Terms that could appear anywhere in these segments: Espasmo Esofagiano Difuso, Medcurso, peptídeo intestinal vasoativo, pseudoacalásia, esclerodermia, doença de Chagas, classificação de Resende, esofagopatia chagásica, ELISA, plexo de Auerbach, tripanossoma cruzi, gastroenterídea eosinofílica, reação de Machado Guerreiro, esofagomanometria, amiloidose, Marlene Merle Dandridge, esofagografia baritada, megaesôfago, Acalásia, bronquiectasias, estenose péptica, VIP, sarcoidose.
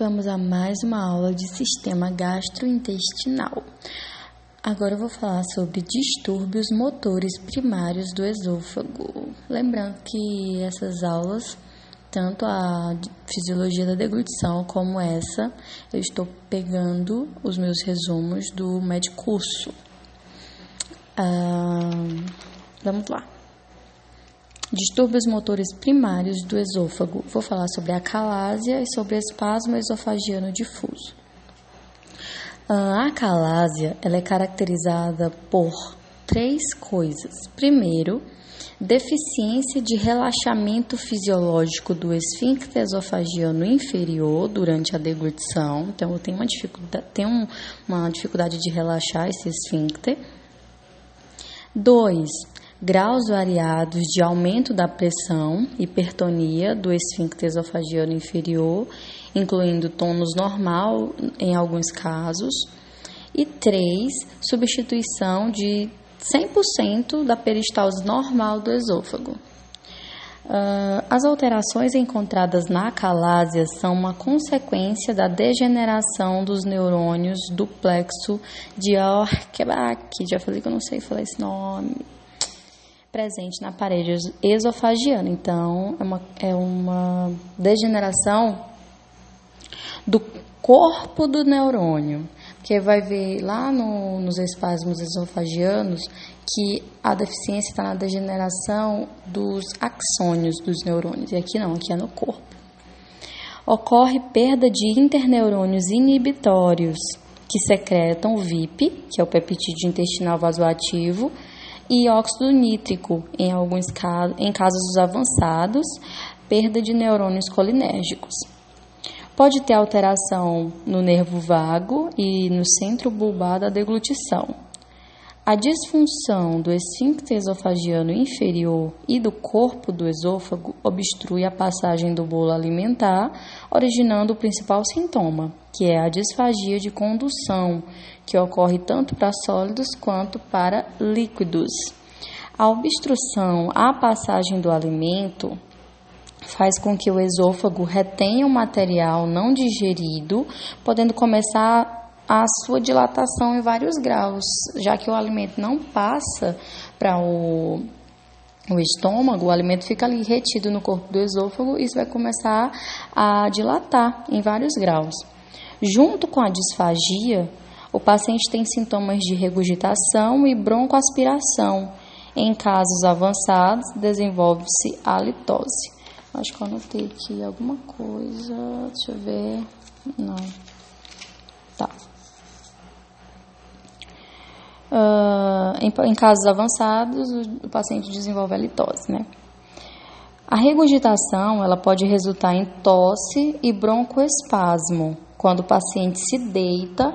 Vamos a mais uma aula de sistema gastrointestinal. Agora eu vou falar sobre distúrbios motores primários do esôfago. Lembrando que essas aulas, tanto a fisiologia da deglutição como essa, eu estou pegando os meus resumos do Medcurso. Vamos lá. Distúrbios motores primários do esôfago. Vou falar sobre a acalásia e sobre o espasmo esofagiano difuso. A acalásia, ela é caracterizada por três coisas. Primeiro, deficiência de relaxamento fisiológico do esfíncter esofagiano inferior durante a deglutição. Então, eu tenho uma dificuldade de relaxar esse esfíncter. 2. Graus variados de aumento da pressão, hipertonia do esfíncter esofagiano inferior, incluindo tônus normal em alguns casos. E 3. Substituição de 100% da peristalse normal do esôfago. As alterações encontradas na acalásia são uma consequência da degeneração dos neurônios do plexo de Auerbach, já falei que eu não sei falar esse nome, presente na parede esofagiana. Então, é uma degeneração do corpo do neurônio, porque vai ver lá nos espasmos esofagianos que a deficiência está na degeneração dos axônios dos neurônios, e aqui não, aqui é no corpo. Ocorre perda de interneurônios inibitórios, que secretam o VIP, que é o peptídeo intestinal vasoativo, e óxido nítrico, em alguns casos, em casos avançados, perda de neurônios colinérgicos. Pode ter alteração no nervo vago e no centro bulbar da deglutição. A disfunção do esfíncter esofagiano inferior e do corpo do esôfago obstrui a passagem do bolo alimentar, originando o principal sintoma, que é a disfagia de condução, que ocorre tanto para sólidos quanto para líquidos. A obstrução à passagem do alimento faz com que o esôfago retenha o material não digerido, podendo começar a sua dilatação em vários graus, já que o alimento não passa para o estômago, o alimento fica ali retido no corpo do esôfago e isso vai começar a dilatar em vários graus. Junto com a disfagia, o paciente tem sintomas de regurgitação e broncoaspiração. Em casos avançados, desenvolve-se halitose. Acho que eu anotei aqui alguma coisa, deixa eu ver, não, tá. Em casos avançados, o paciente desenvolve halitose, né? A regurgitação, ela pode resultar em tosse e broncoespasmo, quando o paciente se deita,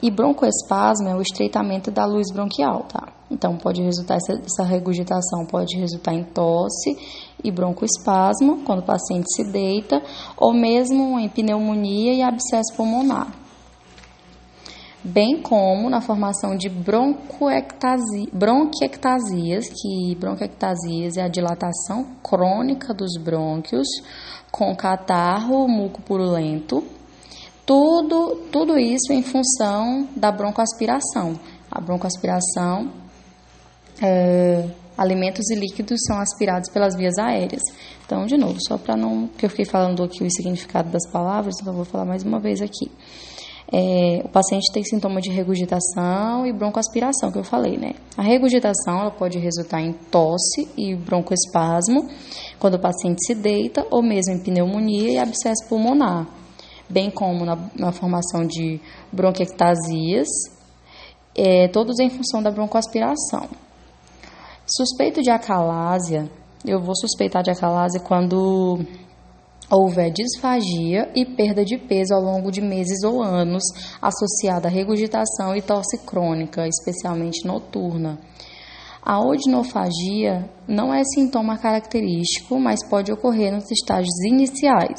e broncoespasmo é o estreitamento da luz bronquial, tá? Então, pode resultar, essa regurgitação pode resultar em tosse e broncoespasmo, quando o paciente se deita, ou mesmo em pneumonia e abscesso pulmonar, bem como na formação de bronquiectasias, que bronquiectasias é a dilatação crônica dos brônquios, com catarro, muco purulento, tudo isso em função da broncoaspiração. A broncoaspiração, alimentos e líquidos são aspirados pelas vias aéreas. Então, de novo, só para não... Porque eu fiquei falando aqui o significado das palavras, então eu vou falar mais uma vez aqui. O paciente tem sintoma de regurgitação e broncoaspiração, que eu falei, né? A regurgitação, ela pode resultar em tosse e broncoespasmo, quando o paciente se deita, ou mesmo em pneumonia e abscesso pulmonar, bem como na formação de bronquiectasias, todos em função da broncoaspiração. Suspeito de acalásia, eu vou suspeitar de acalásia quando houver disfagia e perda de peso ao longo de meses ou anos, associada a regurgitação e tosse crônica, especialmente noturna. A odinofagia não é sintoma característico, mas pode ocorrer nos estágios iniciais.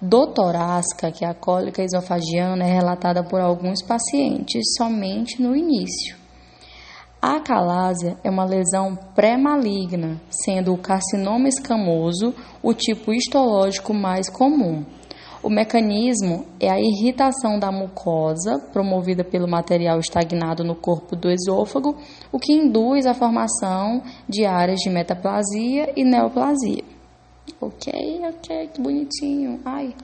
Dotorácica, que é a cólica esofagiana, é relatada por alguns pacientes somente no início. A acalásia é uma lesão pré-maligna, sendo o carcinoma escamoso o tipo histológico mais comum. O mecanismo é a irritação da mucosa, promovida pelo material estagnado no corpo do esôfago, o que induz a formação de áreas de metaplasia e neoplasia. Ok, que bonitinho. Ai.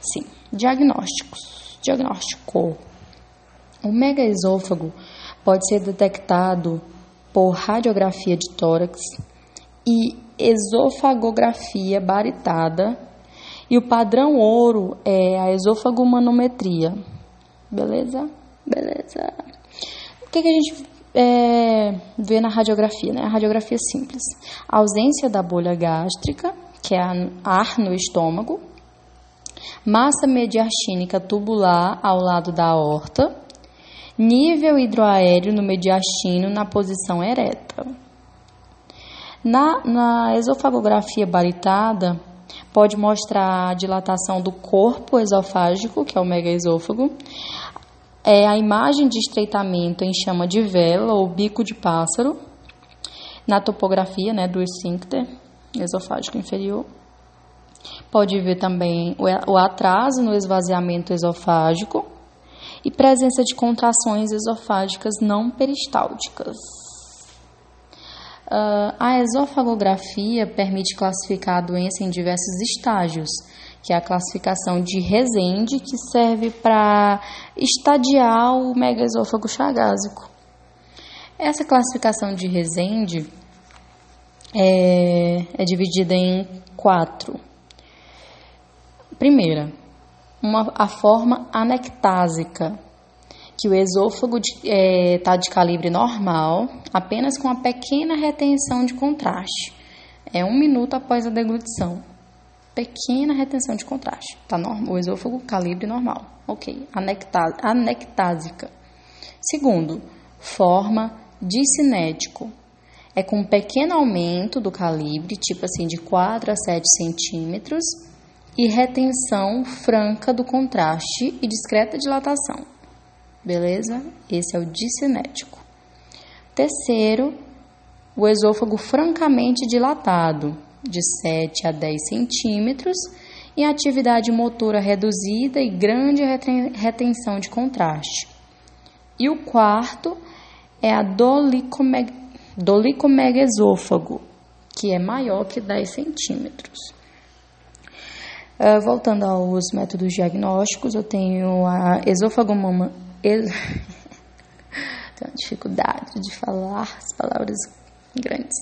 Sim, diagnóstico. O megaesôfago pode ser detectado por radiografia de tórax e esofagografia baritada, e o padrão ouro é a esofagomanometria. Beleza? O que a gente vê na radiografia, né? A radiografia simples. A ausência da bolha gástrica, que é ar no estômago. Massa mediastínica tubular ao lado da aorta. Nível hidroaéreo no mediastino na posição ereta. Na esofagografia baritada, pode mostrar a dilatação do corpo esofágico, que é o megaesôfago, a imagem de estreitamento em chama de vela ou bico de pássaro, na topografia, né, do esfíncter esofágico inferior. Pode ver também o atraso no esvaziamento esofágico e presença de contrações esofágicas não peristálticas. A esofagografia permite classificar a doença em diversos estágios, que é a classificação de Resende, que serve para estadiar o megaesôfago chagásico. Essa classificação de Resende é dividida em 4. Primeira, a forma anectásica, que o esôfago está de calibre normal, apenas com uma pequena retenção de contraste. É 1 minuto após a deglutição. Pequena retenção de contraste. Tá normal, o esôfago, calibre normal. Ok, anectásica. Segundo, forma discinético. É com um pequeno aumento do calibre, tipo assim, de 4 a 7 centímetros, e retenção franca do contraste e discreta dilatação. Beleza? Esse é o discinético. Terceiro, o esôfago francamente dilatado, de 7 a 10 centímetros, em atividade motora reduzida e grande retenção de contraste. E o quarto é a dolicomegaesôfago, que é maior que 10 centímetros. Voltando aos métodos diagnósticos, eu tenho a esofagomanometria. Tenho dificuldade de falar as palavras grandes.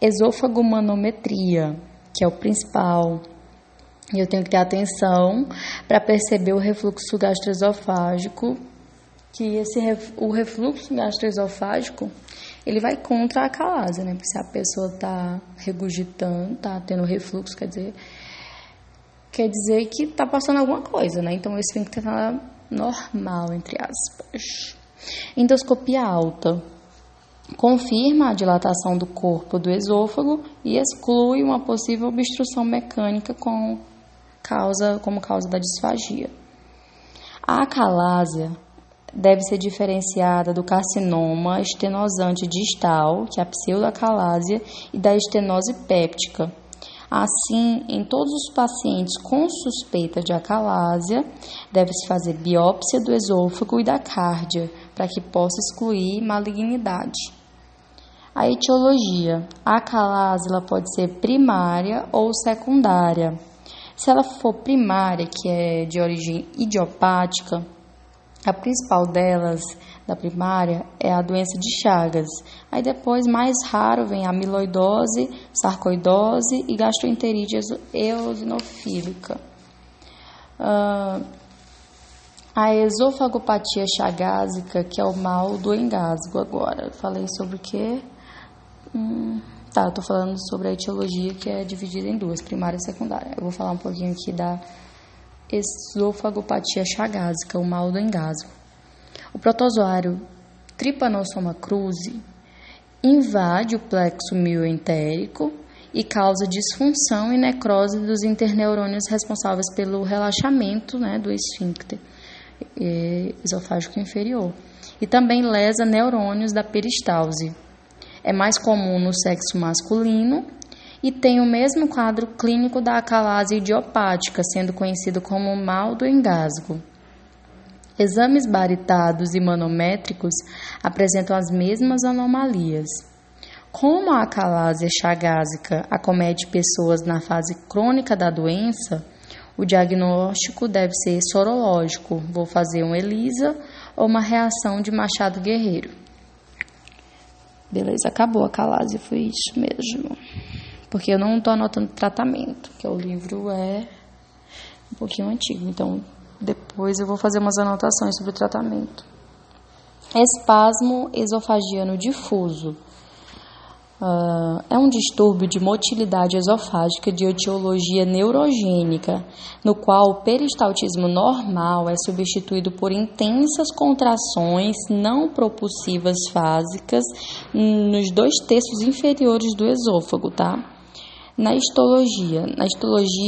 Esofagomanometria, que é o principal. Eu tenho que ter atenção para perceber o refluxo gastroesofágico, que o refluxo gastroesofágico, ele vai contra a acalásia, né? Porque se a pessoa está regurgitando, está tendo refluxo, quer dizer que está passando alguma coisa, né? Então, o esfíncter está normal, entre aspas. Endoscopia alta. Confirma a dilatação do corpo do esôfago e exclui uma possível obstrução mecânica como causa da disfagia. A acalásia deve ser diferenciada do carcinoma estenosante distal, que é a pseudoacalásia, e da estenose péptica. Assim, em todos os pacientes com suspeita de acalásia, deve-se fazer biópsia do esôfago e da cárdia, para que possa excluir malignidade. A etiologia. A acalásia ela pode ser primária ou secundária. Se ela for primária, que é de origem idiopática, a principal delas, da primária, é a doença de Chagas. Aí depois, mais raro, vem a amiloidose, sarcoidose e gastroenterídea eosinofílica. A esofagopatia chagásica, que é o mal do engasgo agora. Eu falei sobre o quê? Eu tô falando sobre a etiologia, que é dividida em 2, primária e secundária. Eu vou falar um pouquinho aqui da esofagopatia chagásica, o mal do engasgo. O protozoário tripanossoma cruzi invade o plexo mioentérico e causa disfunção e necrose dos interneurônios responsáveis pelo relaxamento, né, do esfíncter esofágico inferior, e também lesa neurônios da peristalse. É mais comum no sexo masculino e tem o mesmo quadro clínico da acalásia idiopática, sendo conhecido como mal do engasgo. Exames baritados e manométricos apresentam as mesmas anomalias. Como a acalásia chagásica acomete pessoas na fase crônica da doença, o diagnóstico deve ser sorológico. Vou fazer um ELISA ou uma reação de Machado Guerreiro. Beleza, acabou a acalásia, foi isso mesmo. Porque eu não estou anotando tratamento, porque o livro é um pouquinho antigo, então depois eu vou fazer umas anotações sobre o tratamento. Espasmo esofagiano difuso. É um distúrbio de motilidade esofágica de etiologia neurogênica, no qual o peristaltismo normal é substituído por intensas contrações não propulsivas fásicas nos 2/3 inferiores do esôfago, tá? Na histologia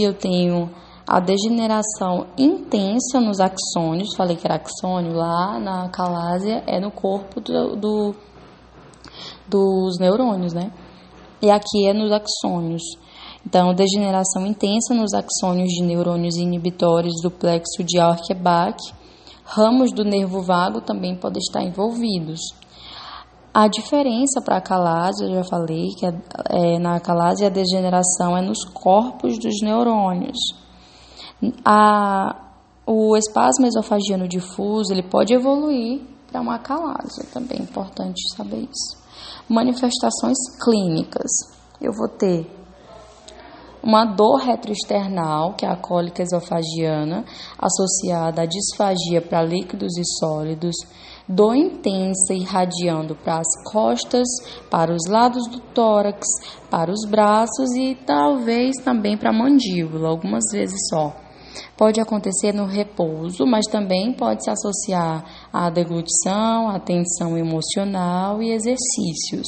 eu tenho a degeneração intensa nos axônios, falei que era axônio lá na acalásia, é no corpo dos neurônios, né? E aqui é nos axônios. Então, degeneração intensa nos axônios de neurônios inibitórios do plexo de Auerbach, ramos do nervo vago também podem estar envolvidos. A diferença para a acalásia, eu já falei que na acalásia a degeneração é nos corpos dos neurônios. O espasmo esofagiano difuso, ele pode evoluir para uma acalásia, também é importante saber isso. Manifestações clínicas. Eu vou ter uma dor retroesternal, que é a cólica esofagiana, associada à disfagia para líquidos e sólidos, dor intensa irradiando para as costas, para os lados do tórax, para os braços e talvez também para a mandíbula, algumas vezes só. Pode acontecer no repouso, mas também pode se associar à deglutição, à tensão emocional e exercícios.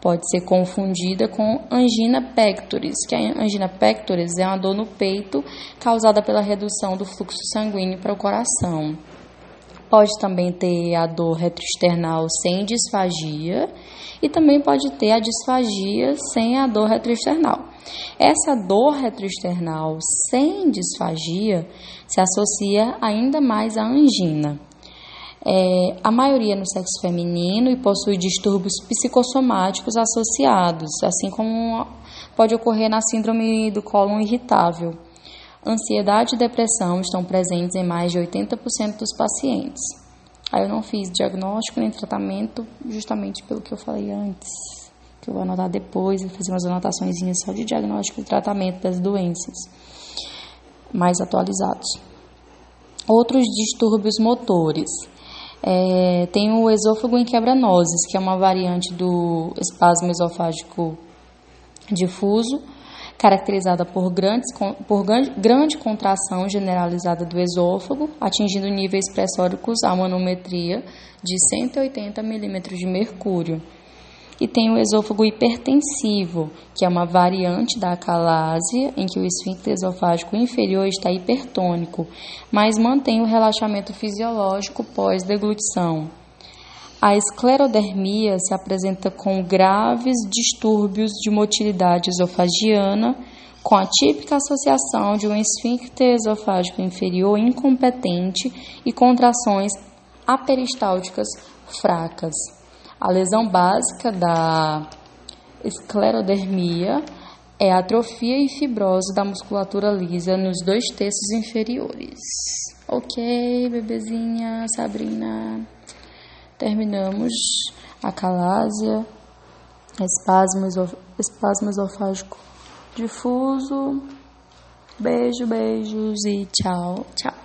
Pode ser confundida com angina pectoris, que a angina pectoris é uma dor no peito causada pela redução do fluxo sanguíneo para o coração. Pode também ter a dor retroesternal sem disfagia e também pode ter a disfagia sem a dor retroesternal. Essa dor retroesternal sem disfagia se associa ainda mais à angina. A maioria no sexo feminino e possui distúrbios psicossomáticos associados, assim como pode ocorrer na síndrome do cólon irritável. Ansiedade e depressão estão presentes em mais de 80% dos pacientes. Aí eu não fiz diagnóstico nem tratamento, justamente pelo que eu falei antes, que eu vou anotar depois, vou fazer umas anotaçõezinhas só de diagnóstico e tratamento das doenças mais atualizados. Outros distúrbios motores. Tem o esôfago em quebranoses, que é uma variante do espasmo esofágico difuso, caracterizada por grande contração generalizada do esôfago, atingindo níveis pressóricos à manometria de 180 milímetros de mercúrio. E tem o esôfago hipertensivo, que é uma variante da acalásia, em que o esfíncter esofágico inferior está hipertônico, mas mantém o relaxamento fisiológico pós-deglutição. A esclerodermia se apresenta com graves distúrbios de motilidade esofagiana, com a típica associação de um esfíncter esofágico inferior incompetente e contrações aperistálticas fracas. A lesão básica da esclerodermia é a atrofia e fibrose da musculatura lisa nos 2/3 inferiores. Ok, bebezinha, Sabrina. Terminamos a acalásia, espasmo esofágico difuso. Beijos e tchau.